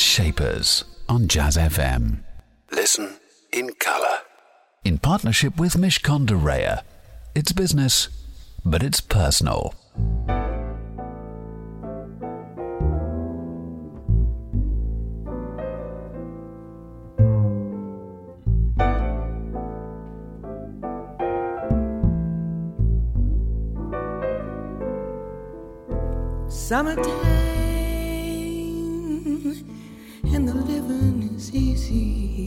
Shapers on Jazz FM. Listen in colour. In partnership with Mishcon de Reya. It's business, but it's personal. Summertime and the living is easy.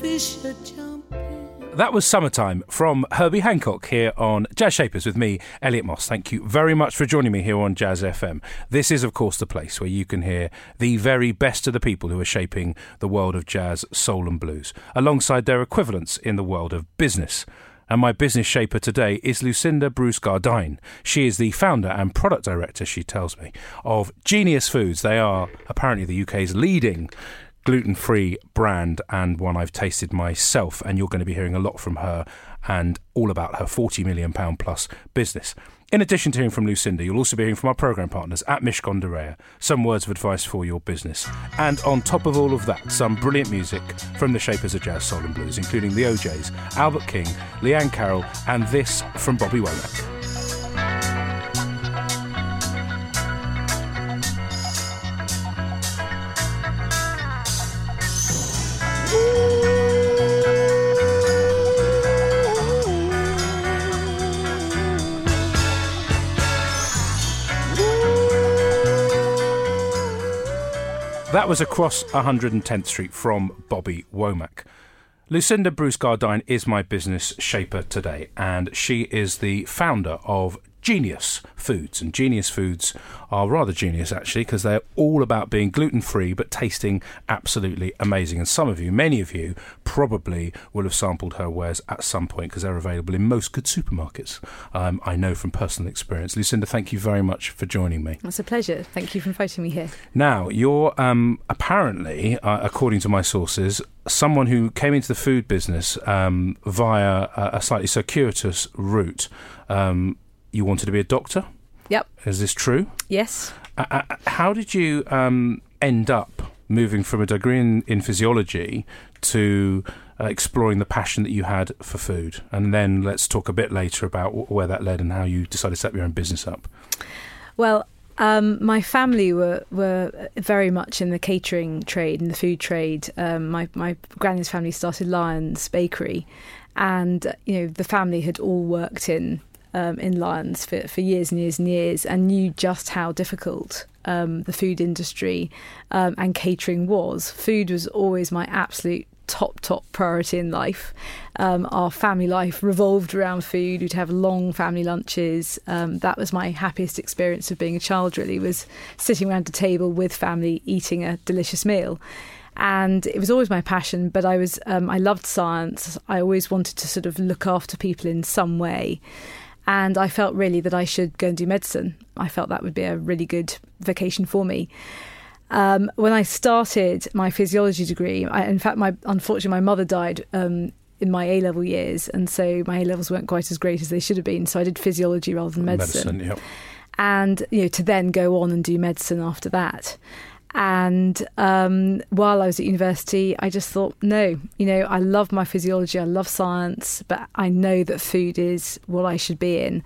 Fish are jumping. That was Summertime from Herbie Hancock here on Jazz Shapers with me, Elliot Moss. Thank you very much for joining me here on Jazz FM. This is, of course, the place where you can hear the very best of the people who are shaping the world of jazz, soul and blues, alongside their equivalents in the world of business. And my business shaper today is Lucinda Bruce-Gardyne. She is the founder and product director, she tells me, of Genius Foods. They are apparently the UK's leading gluten-free brand and one I've tasted myself. And you're going to be hearing a lot from her and all about her £40 million plus business. In addition to hearing from Lucinda, you'll also be hearing from our programme partners at Mishcon de Reya, some words of advice for your business. And on top of all of that, some brilliant music from the Shapers of Jazz, Soul and Blues, including the O'Jays, Albert King, Leanne Carroll, and this from Bobby Womack. That was Across 110th Street from Bobby Womack. Lucinda Bruce-Gardyne is my business shaper today, and she is the founder of Genius Foods. And Genius Foods are rather genius, actually, because they're all about being gluten-free but tasting absolutely amazing. And some of you, many of you, probably will have sampled her wares at some point because they're available in most good supermarkets. I know from personal experience. Lucinda, thank you very much for joining me. It's a pleasure. Thank you for inviting me here. Now, you're apparently, according to my sources, someone who came into the food business via a slightly circuitous route. You wanted to be a doctor? Yep. Is this true? Yes. How did you end up moving from a degree in physiology to exploring the passion that you had for food? And then let's talk a bit later about where that led and how you decided to set your own business up. Well, my family were very much in the catering trade, in the food trade. My granny's family started Lyons Bakery, and the family had all worked in Lyons for years and years and years, and knew just how difficult the food industry and catering was. Food was always my absolute top priority in life. Our family life revolved around food. We'd have long family lunches. That was my happiest experience of being a child, really, was sitting around a table with family eating a delicious meal. And it was always my passion, but I loved science. I always wanted to sort of look after people in some way. And I felt really that I should go and do medicine. I felt that would be a really good vocation for me. When I started my physiology degree, unfortunately, my mother died in my A-level years. And so my A-levels weren't quite as great as they should have been. So I did physiology rather than medicine. Yep. And, to then go on and do medicine after that. And while I was at university, I just thought, I love my physiology, I love science, but I know that food is what I should be in.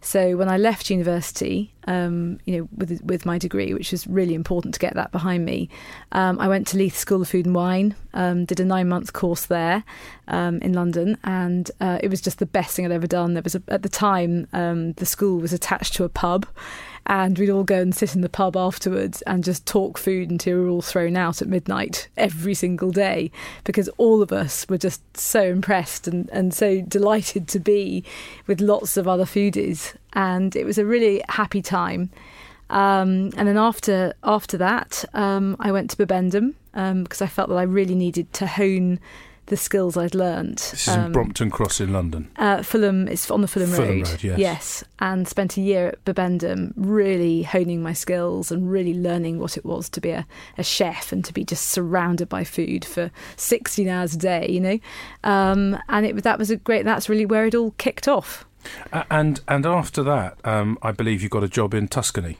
So when I left university, with my degree, which was really important to get that behind me, I went to Leith School of Food and Wine, did a 9-month course there in London, and it was just the best thing I'd ever done. There was at the time, the school was attached to a pub, and we'd all go and sit in the pub afterwards and just talk food until we were all thrown out at midnight every single day, because all of us were just so impressed and so delighted to be with lots of other foodies. And it was a really happy time. And then after that, I went to Bibendum because I felt that I really needed to hone the skills I'd learned. This is in Brompton Cross in London. Fulham, it's on the Fulham Road. Fulham Road, yes. And spent a year at Bibendum really honing my skills and really learning what it was to be a chef and to be just surrounded by food for 16 hours a day, And that's really where it all kicked off. And after that, I believe you got a job in Tuscany.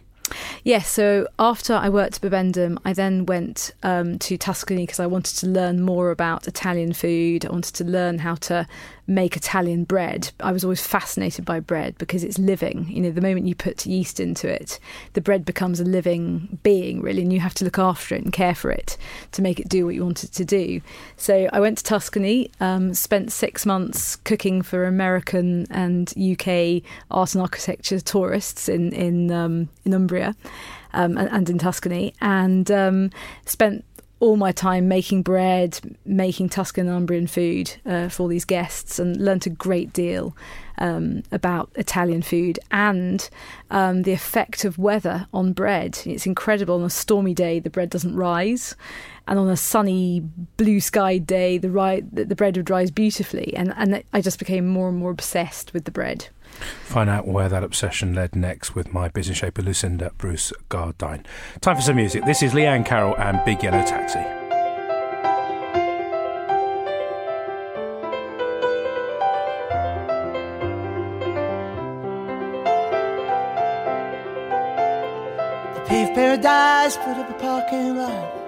Yes, so after I worked at Bibendum, I then went to Tuscany because I wanted to learn more about Italian food. I wanted to learn how to make Italian bread. I was always fascinated by bread because it's living. You know, the moment you put yeast into it, the bread becomes a living being, really, and you have to look after it and care for it to make it do what you want it to do. So I went to Tuscany, spent 6 months cooking for American and UK art and architecture tourists in Umbria and in Tuscany, and spent all my time making bread, making Tuscan and Umbrian food for these guests, and learnt a great deal about Italian food and the effect of weather on bread. It's incredible. On a stormy day, the bread doesn't rise, and on a sunny, blue sky day, the bread would rise beautifully. And I just became more and more obsessed with the bread. Find out where that obsession led next with my business shaper, Lucinda Bruce-Gardyne. Time for some music. This is Leanne Carroll and Big Yellow Taxi. The paved paradise put up a parking lot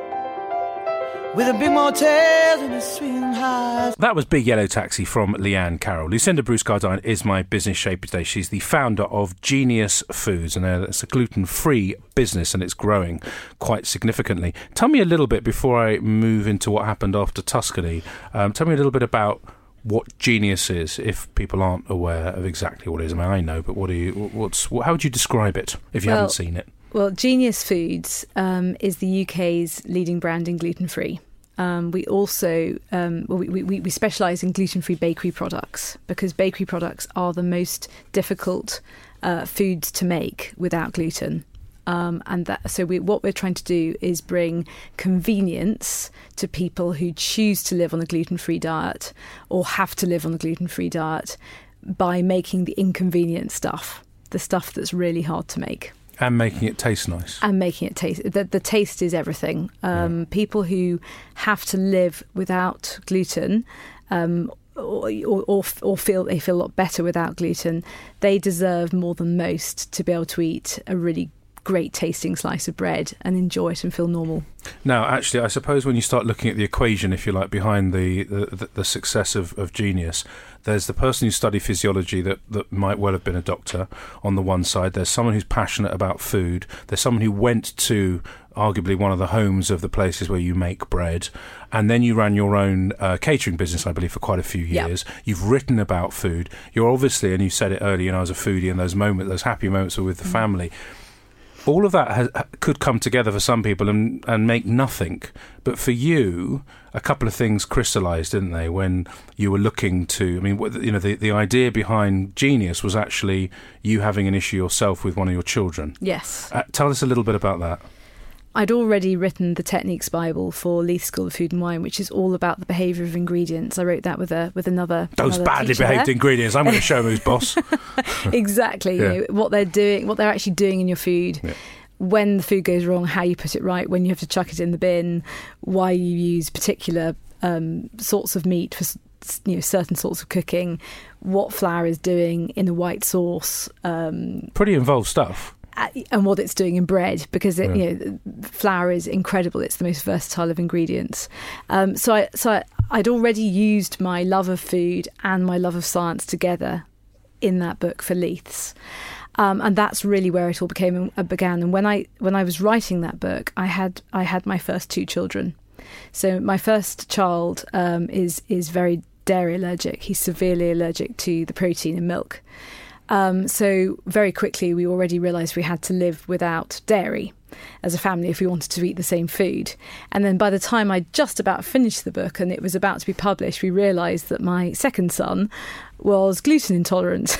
with a big motel and a swinging high. That was Big Yellow Taxi from Leanne Carroll. Lucinda Bruce-Gardyne is my business shaper today. She's the founder of Genius Foods, and it's a gluten-free business, and it's growing quite significantly. Tell me a little bit, before I move into what happened after Tuscany, tell me a little bit about what Genius is, if people aren't aware of exactly what it is. I mean, I know, but how would you describe it if you haven't seen it? Well, Genius Foods is the UK's leading brand in gluten-free. We also we specialise in gluten-free bakery products, because bakery products are the most difficult foods to make without gluten. What we're trying to do is bring convenience to people who choose to live on a gluten-free diet or have to live on a gluten-free diet by making the inconvenient stuff, the stuff that's really hard to make. And making it taste nice. And making it taste... The taste is everything. People who have to live without gluten or feel they feel a lot better without gluten, they deserve more than most to be able to eat a really great tasting slice of bread and enjoy it and feel normal. Now, actually, I suppose when you start looking at the equation, if you like, behind the success of Genius, there's the person who studied physiology that might well have been a doctor on the one side. There's someone who's passionate about food. There's someone who went to arguably one of the homes of the places where you make bread. And then you ran your own catering business, I believe, for quite a few years. Yep. You've written about food. You're obviously, and you said it earlier, and I was a foodie, and those happy moments were with the family. All of that could come together for some people and make nothing. But for you, a couple of things crystallised, didn't they, when you were looking to... I mean, the idea behind Genius was actually you having an issue yourself with one of your children. Yes. Tell us a little bit about that. I'd already written the Techniques Bible for Leith School of Food and Wine, which is all about the behaviour of ingredients. I wrote that with another. Those badly behaved ingredients. I'm going to show them who's boss. Exactly. Yeah. You know, what they're doing, what they're actually doing in your food. Yeah. When the food goes wrong, how you put it right, when you have to chuck it in the bin, why you use particular sorts of meat for certain sorts of cooking, what flour is doing in the white sauce. Pretty involved stuff. And what it's doing in bread, because flour is incredible. It's the most versatile of ingredients. I'd already used my love of food and my love of science together in that book for Leith's, and that's really where it all began. And when I was writing that book, I had my first two children. So my first child is very dairy allergic. He's severely allergic to the protein in milk. So very quickly, we already realised we had to live without dairy as a family if we wanted to eat the same food. And then by the time I just about finished the book and it was about to be published, we realised that my second son was gluten intolerant.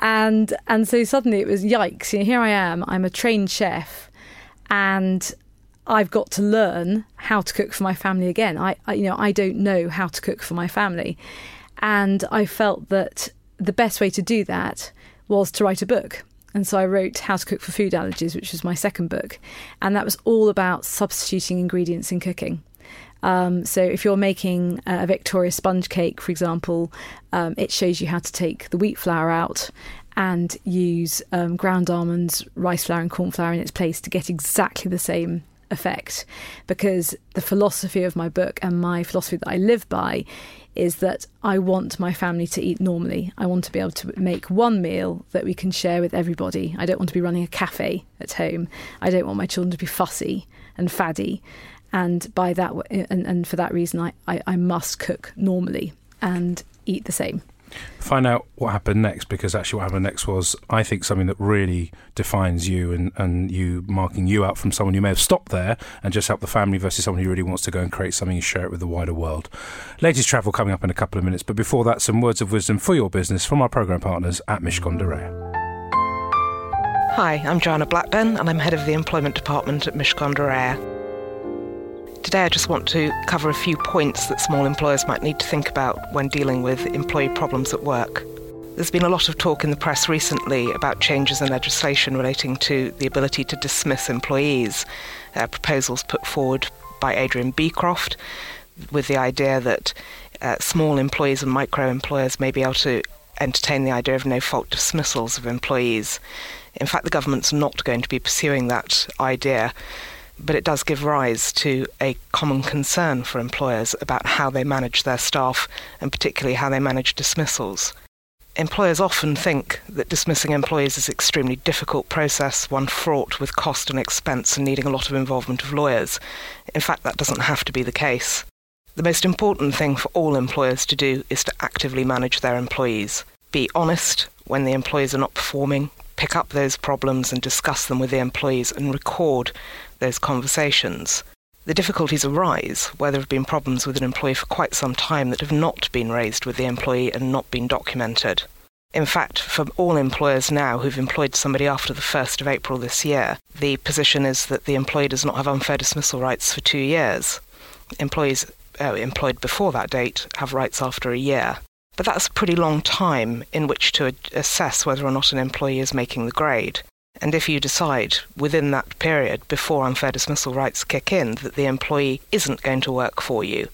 and so suddenly it was, yikes, you know, here I am, I'm a trained chef and I've got to learn how to cook for my family again. I don't know how to cook for my family. And I felt that the best way to do that was to write a book. And so I wrote How to Cook for Food Allergies, which was my second book. And that was all about substituting ingredients in cooking. So if you're making a Victoria sponge cake, for example, it shows you how to take the wheat flour out and use ground almonds, rice flour and corn flour in its place to get exactly the same effect. Because the philosophy of my book and my philosophy that I live by is that I want my family to eat normally. I want to be able to make one meal that we can share with everybody. I don't want to be running a cafe at home. I don't want my children to be fussy and faddy. And by that, and for that reason, I must cook normally and eat the same. Find out what happened next, because actually what happened next was, I think, something that really defines you and you marking you out from someone who may have stopped there and just helped the family versus someone who really wants to go and create something and share it with the wider world. Latest travel coming up in a couple of minutes, but before that, some words of wisdom for your business from our programme partners at Mishcon de Reya. Hi, I'm Joanna Blackburn and I'm head of the employment department at Mishcon de Reya. Today I just want to cover a few points that small employers might need to think about when dealing with employee problems at work. There's been a lot of talk in the press recently about changes in legislation relating to the ability to dismiss employees. Proposals put forward by Adrian Beecroft with the idea that small employees and micro-employers may be able to entertain the idea of no-fault dismissals of employees. In fact, the government's not going to be pursuing that idea. But it does give rise to a common concern for employers about how they manage their staff and particularly how they manage dismissals. Employers often think that dismissing employees is an extremely difficult process, one fraught with cost and expense and needing a lot of involvement of lawyers. In fact, that doesn't have to be the case. The most important thing for all employers to do is to actively manage their employees. Be honest when the employees are not performing, pick up those problems and discuss them with the employees and record those conversations. The difficulties arise where there have been problems with an employee for quite some time that have not been raised with the employee and not been documented. In fact, for all employers now who've employed somebody after the 1st of April this year, the position is that the employee does not have unfair dismissal rights for 2 years. Employees employed before that date have rights after a year. But that's a pretty long time in which to assess whether or not an employee is making the grade. And if you decide within that period, before unfair dismissal rights kick in, that the employee isn't going to work for you,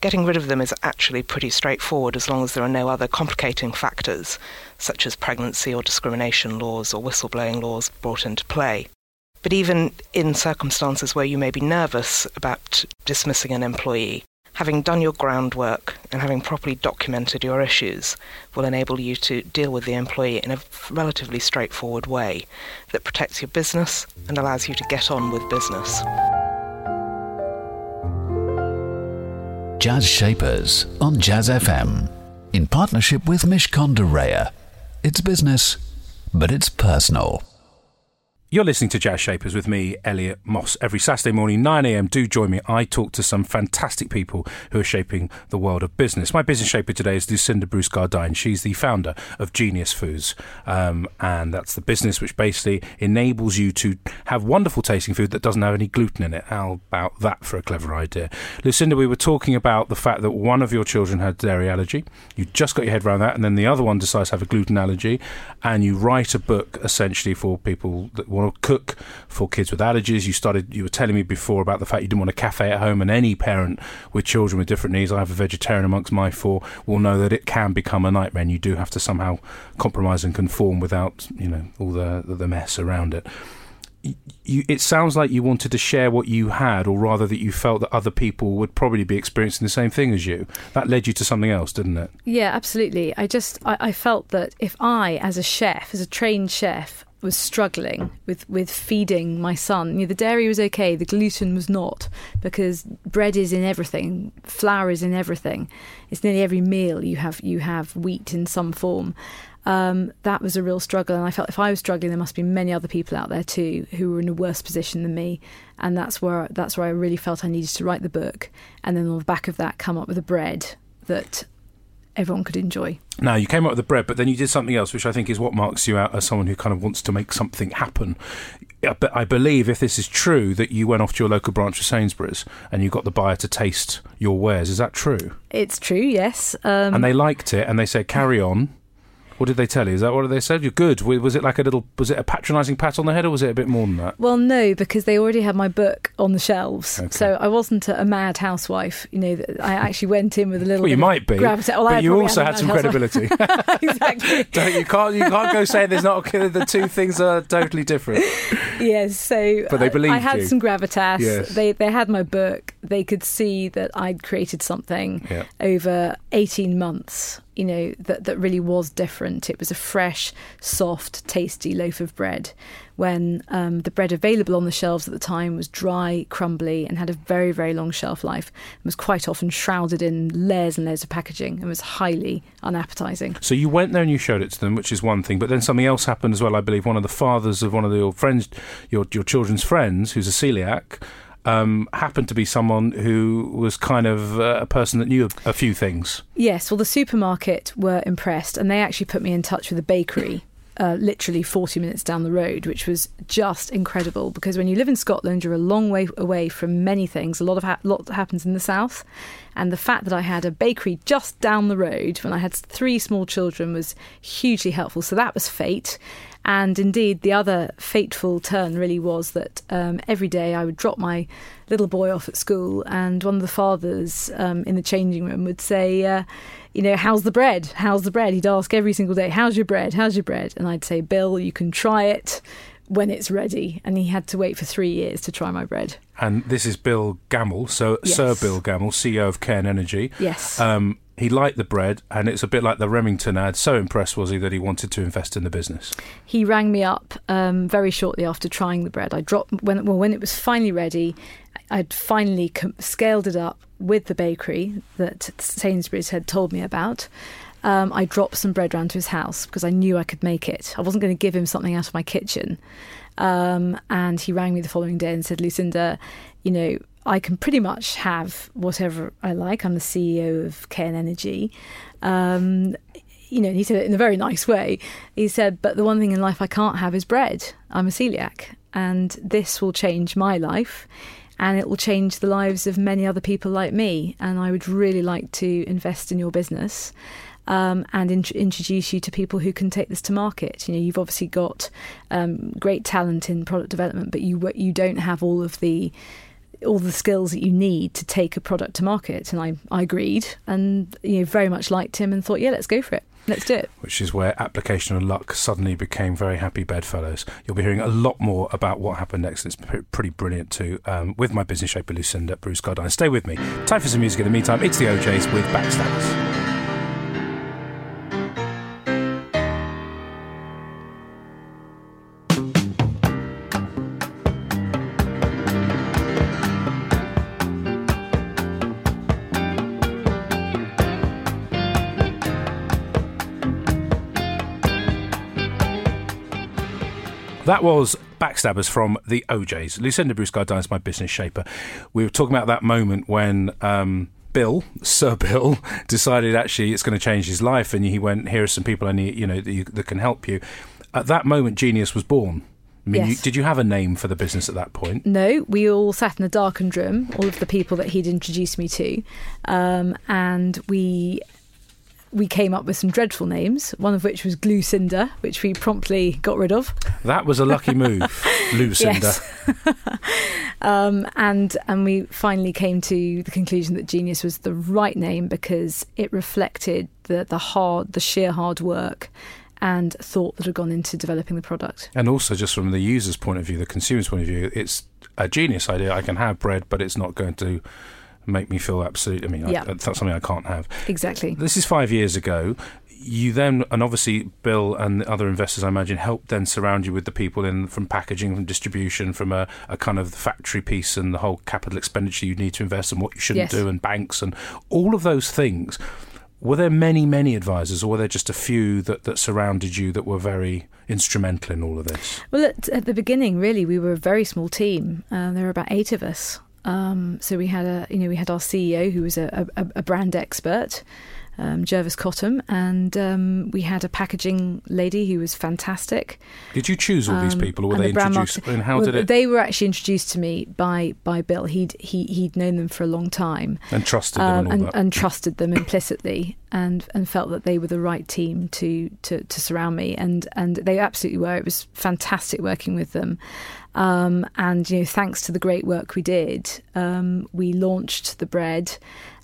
getting rid of them is actually pretty straightforward as long as there are no other complicating factors, such as pregnancy or discrimination laws or whistleblowing laws brought into play. But even in circumstances where you may be nervous about dismissing an employee, having done your groundwork and having properly documented your issues will enable you to deal with the employee in a relatively straightforward way that protects your business and allows you to get on with business. Jazz Shapers on Jazz FM in partnership with Mishcon de Reya. It's business, but it's personal. You're listening to Jazz Shapers with me, Elliot Moss. Every Saturday morning, 9 a.m, do join me. I talk to some fantastic people who are shaping the world of business. My business shaper today is Lucinda Bruce-Gardyne. She's the founder of Genius Foods. And that's the business which basically enables you to have wonderful tasting food that doesn't have any gluten in it. How about that for a clever idea? Lucinda, we were talking about the fact that one of your children had dairy allergy. You just got your head around that. And then the other one decides to have a gluten allergy. And you write a book essentially for people that want to cook for kids with allergies. You were telling me before about the fact you didn't want a cafe at home, and any parent with children with different needs, I have a vegetarian amongst my 4, will know that it can become a nightmare, and you do have to somehow compromise and conform without, you know, all the mess around it. It sounds like you wanted to share what you had, or rather that you felt that other people would probably be experiencing the same thing as you. That led you to something else, didn't it? Yeah, absolutely. I felt that if I, as a chef, as a trained chef, was struggling with feeding my son. You know, the dairy was okay, the gluten was not, because bread is in everything, flour is in everything. It's nearly every meal you have wheat in some form. That was a real struggle, and I felt if I was struggling, there must be many other people out there too who were in a worse position than me. And that's where I really felt I needed to write the book, and then on the back of that, come up with a bread that everyone could enjoy. Now, you came up with the bread, but then you did something else, which I think is what marks you out as someone who kind of wants to make something happen. But I believe, if this is true, that you went off to your local branch of Sainsbury's and you got the buyer to taste your wares. Is that true? It's true, yes. And they liked it and they said, carry on. What did they tell you? Is that what they said? You're good. Was it like a little, was it a patronising pat on the head, or was it a bit more than that? Well, no, because they already had my book on the shelves. Okay. So I wasn't a mad housewife. You know, I actually went in with a little... Well, you might be, but you also had some credibility. Exactly. You can't go saying there's not... The two things are totally different. Yes, so... But they believed you. I had some gravitas. Yes. They had my book. They could see that I'd created something over 18 months. You know, that really was different. It was a fresh, soft, tasty loaf of bread, when the bread available on the shelves at the time was dry, crumbly, and had a very, very long shelf life, and was quite often shrouded in layers and layers of packaging, and was highly unappetising. So you went there and you showed it to them, which is one thing, but then something else happened as well, I believe. One of the fathers of one of your friends, your children's friends, who's a celiac, happened to be someone who was kind of a person that knew a few things. Yes, well, the supermarket were impressed, and they actually put me in touch with a bakery literally 40 minutes down the road, which was just incredible, because when you live in Scotland, you're a long way away from many things. A lot of lot happens in the south, and the fact that I had a bakery just down the road when I had 3 small children was hugely helpful. So that was fate. And indeed, the other fateful turn really was that every day I would drop my little boy off at school, and one of the fathers in the changing room would say, you know, how's the bread? How's the bread? He'd ask every single day, how's your bread? How's your bread? And I'd say, Bill, you can try it when it's ready. And he had to wait for 3 years to try my bread. And this is Bill Gammell, so yes. Sir Bill Gammell, CEO of Cairn Energy. Yes. He liked the bread, and it's a bit like the Remington ad. So impressed was he that he wanted to invest in the business. He rang me up very shortly after trying the bread. I dropped when it was finally ready. I'd finally scaled it up with the bakery that Sainsbury's had told me about. I dropped some bread round to his house because I knew I could make it. I wasn't going to give him something out of my kitchen. And he rang me the following day and said, Lucinda, you know, I can pretty much have whatever I like. I'm the CEO of K&N Energy. You know, he said it in a very nice way. He said, but the one thing in life I can't have is bread. I'm a celiac, and this will change my life, and it will change the lives of many other people like me. And I would really like to invest in your business. And introduce you to people who can take this to market. You know, you've obviously got great talent in product development, but you don't have all the skills that you need to take a product to market. And I agreed, and you know, very much liked him, and thought, yeah, let's go for it. Let's do it. Which is where application and luck suddenly became very happy bedfellows. You'll be hearing a lot more about what happened next. It's pretty brilliant too, with my business shaper, Lucinda Bruce-Gardyne. Stay with me. Time for some music in the meantime. It's the O'Jays with Backstabbers. That was Backstabbers from the O'Jays. Lucinda Bruce-Gardyne is my business shaper. We were talking about that moment when Sir Bill, decided actually it's going to change his life, and he went, here are some people I need, you know, that can help you. At that moment, Genius was born. I mean, yes. Did you have a name for the business at that point? No, we all sat in a darkened room, all of the people that he'd introduced me to, and we came up with some dreadful names, one of which was Glucinda, which we promptly got rid of. That was a lucky move, Lucinda. And we finally came to the conclusion that Genius was the right name, because it reflected the sheer hard work and thought that had gone into developing the product. And also, just from the user's point of view, the consumer's point of view, it's a genius idea. I can have bread, but it's not going to make me feel absolute. I mean, yeah. That's something I can't have. Exactly. This is 5 years ago. You then, and obviously Bill and the other investors, I imagine, helped then surround you with the people from packaging, from distribution, from a kind of factory piece, and the whole capital expenditure you need to invest, and what you shouldn't do, and banks, and all of those things. Were there many, many advisors, or were there just a few that surrounded you that were very instrumental in all of this? Well, at the beginning, really, we were a very small team. There were about 8 of us. So we had our CEO, who was a brand expert, Jervis Cottem, and we had a packaging lady who was fantastic. Did you choose all these people, or were they introduced? And how did it? They were actually introduced to me by Bill. He'd known them for a long time and trusted them implicitly. and felt that they were the right team to surround me, and they absolutely were. It was fantastic working with them. And, you know, thanks to the great work we did, we launched the bread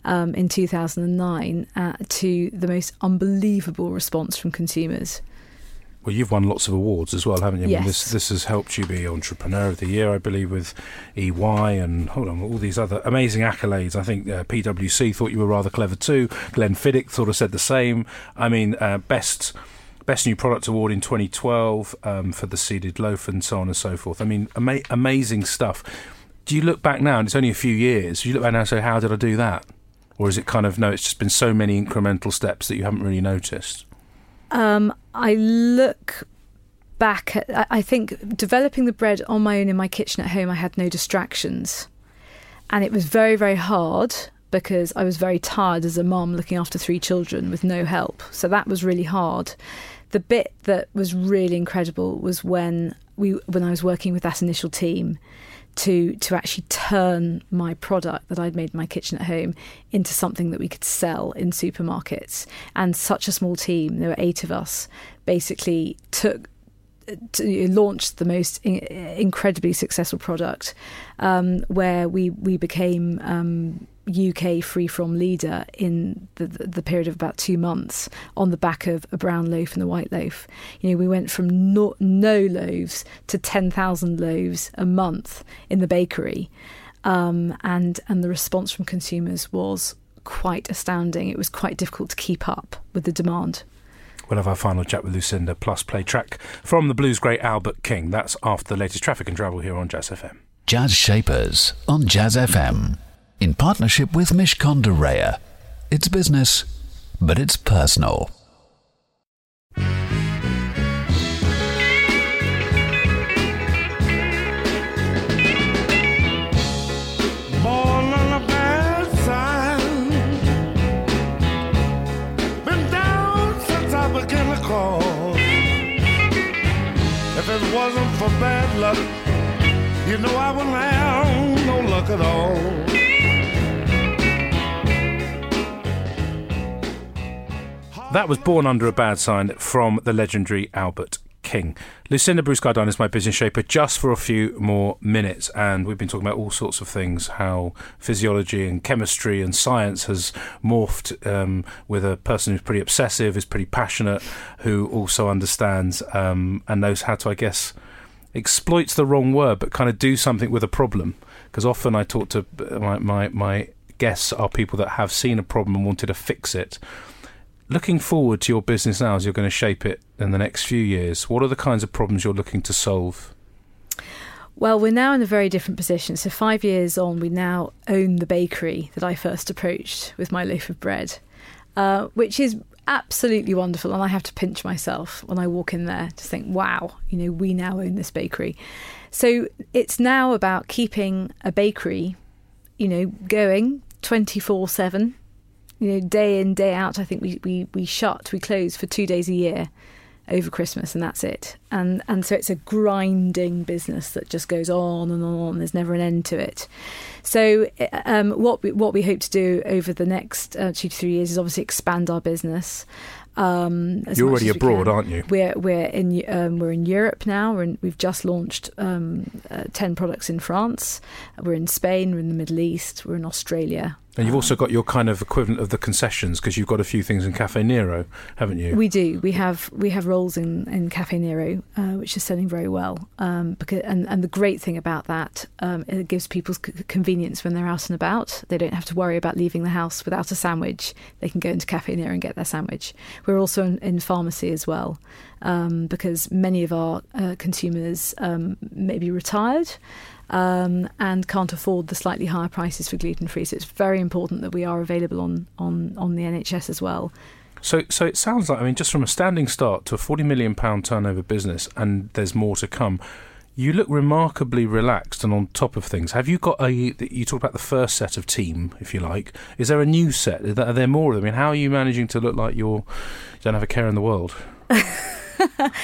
in 2009 to the most unbelievable response from consumers. Well, you've won lots of awards as well, haven't you? Yes. I mean, this has helped you be Entrepreneur of the Year, I believe, with EY and, hold on, all these other amazing accolades. I think PwC thought you were rather clever too. Glenfiddich sort of said the same. I mean, Best New Product Award in 2012 for the seeded loaf and so on and so forth. I mean, amazing stuff. Do you look back now, and it's only a few years, do you look back now and say, how did I do that? Or is it kind of, no, it's just been so many incremental steps that you haven't really noticed? I look back at, I think, developing the bread on my own in my kitchen at home, I had no distractions. And it was very, very hard because I was very tired as a mum looking after three children with no help. So that was really hard. The bit that was really incredible was when I was working with that initial team to actually turn my product that I'd made in my kitchen at home into something that we could sell in supermarkets. And such a small team, there were 8 of us, basically launched the most incredibly successful product where we became UK free from leader in the period of about 2 months on the back of a brown loaf and a white loaf. You know, we went from no loaves to 10,000 loaves a month in the bakery, and the response from consumers was quite astounding. It was quite difficult to keep up with the demand. We'll have our final chat with Lucinda, plus play track from the blues great Albert King. That's after the latest traffic and travel here on Jazz FM. Jazz Shapers on Jazz FM. In partnership with Mishcon de Reya. It's business, but it's personal. That was Born Under a Bad Sign from the legendary Albert King. Lucinda Bruce-Gardyne is my business shaper just for a few more minutes, and we've been talking about all sorts of things, how physiology and chemistry and science has morphed with a person who's pretty obsessive, is pretty passionate, who also understands and knows how to, I guess, exploit's the wrong word, but kind of do something with a problem. Because often I talk to my guests are people that have seen a problem and wanted to fix it. Looking forward to your business now as you're going to shape it in the next few years, what are the kinds of problems you're looking to solve? Well, we're now in a very different position. So 5 years on, we now own the bakery that I first approached with my loaf of bread, which is absolutely wonderful. And I have to pinch myself when I walk in there to think, wow, you know, we now own this bakery. So it's now about keeping a bakery, you know, going 24/7. You know, day in, day out. I think we close for 2 days a year over Christmas, and that's it. And so it's a grinding business that just goes on and on. There's never an end to it. So what we hope to do over the next 2 to 3 years is obviously expand our business. You're already abroad, aren't you? We're in Europe now. We've just launched 10 products in France. We're in Spain. We're in the Middle East. We're in Australia. And you've also got your kind of equivalent of the concessions, because you've got a few things in Cafe Nero, haven't you? We do. We have rolls in Cafe Nero, which is selling very well. Because, and the great thing about that, it gives people convenience when they're out and about. They don't have to worry about leaving the house without a sandwich. They can go into Cafe Nero and get their sandwich. We're also in pharmacy as well, because many of our consumers may be retired and can't afford the slightly higher prices for gluten-free. So it's very important that we are available on the NHS as well. So it sounds like, I mean, just from a standing start to a £40 million turnover business, and there's more to come, you look remarkably relaxed and on top of things. Have you got you talked about the first set of team, if you like. Is there a new set? Are there more of them? I mean, how are you managing to look like you don't have a care in the world?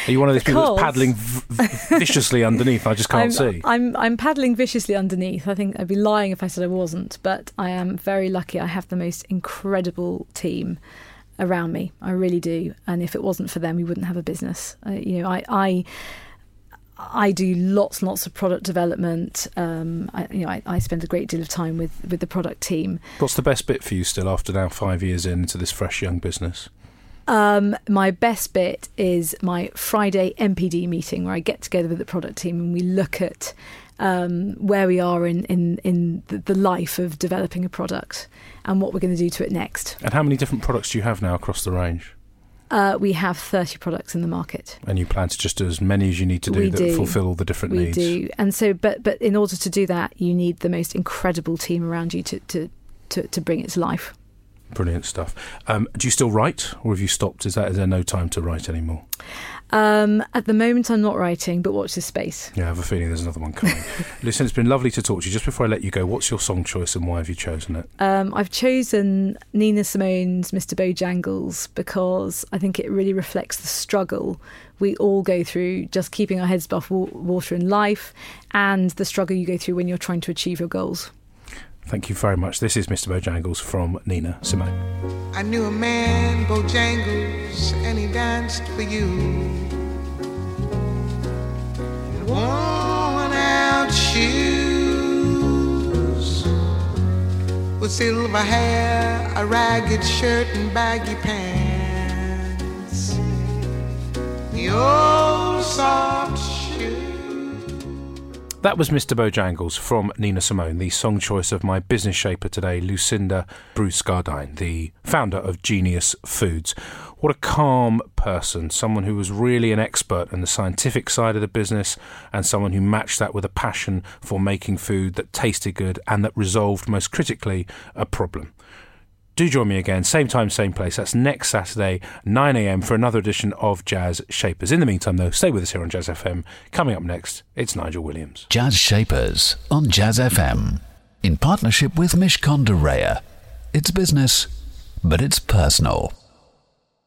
Are you one of those people that's paddling viciously underneath? I just can't see. I'm paddling viciously underneath. I think I'd be lying if I said I wasn't, but I am very lucky. I have the most incredible team. around me. I really do. And if it wasn't for them, we wouldn't have a business. I do lots and lots of product development. I spend a great deal of time with the product team. What's the best bit for you still after now 5 years into this fresh young business? My best bit is my Friday MPD meeting, where I get together with the product team and we look at where we are in the life of developing a product and what we're going to do to it next. And how many different products do you have now across the range? We have 30 products in the market. And you plan to just do as many as you need to do. Fulfil all the different needs. We do. And so, but in order to do that, you need the most incredible team around you to bring it to life. Brilliant stuff. Do you still write, or have you stopped? Is there no time to write anymore? At the moment, I'm not writing, but watch this space. Yeah, I have a feeling there's another one coming. Listen, it's been lovely to talk to you. Just before I let you go, what's your song choice and why have you chosen it? I've chosen Nina Simone's Mr Bojangles because I think it really reflects the struggle we all go through just keeping our heads above water in life, and the struggle you go through when you're trying to achieve your goals. Thank you very much. This is Mr Bojangles from Nina Simone. I knew a man, Bojangles, and he danced for you. Worn out shoes, with silver hair, a ragged shirt and baggy pants, the old soft shoes. That was Mr Bojangles from Nina Simone, the song choice of my business shaper today, Lucinda Bruce-Gardyne, the founder of Genius Foods. What a calm person, someone who was really an expert in the scientific side of the business, and someone who matched that with a passion for making food that tasted good and that resolved, most critically, a problem. Do join me again, same time, same place. That's next Saturday, 9 a.m, for another edition of Jazz Shapers. In the meantime, though, stay with us here on Jazz FM. Coming up next, it's Nigel Williams. Jazz Shapers on Jazz FM, in partnership with Mishcon de Reya. It's business, but it's personal.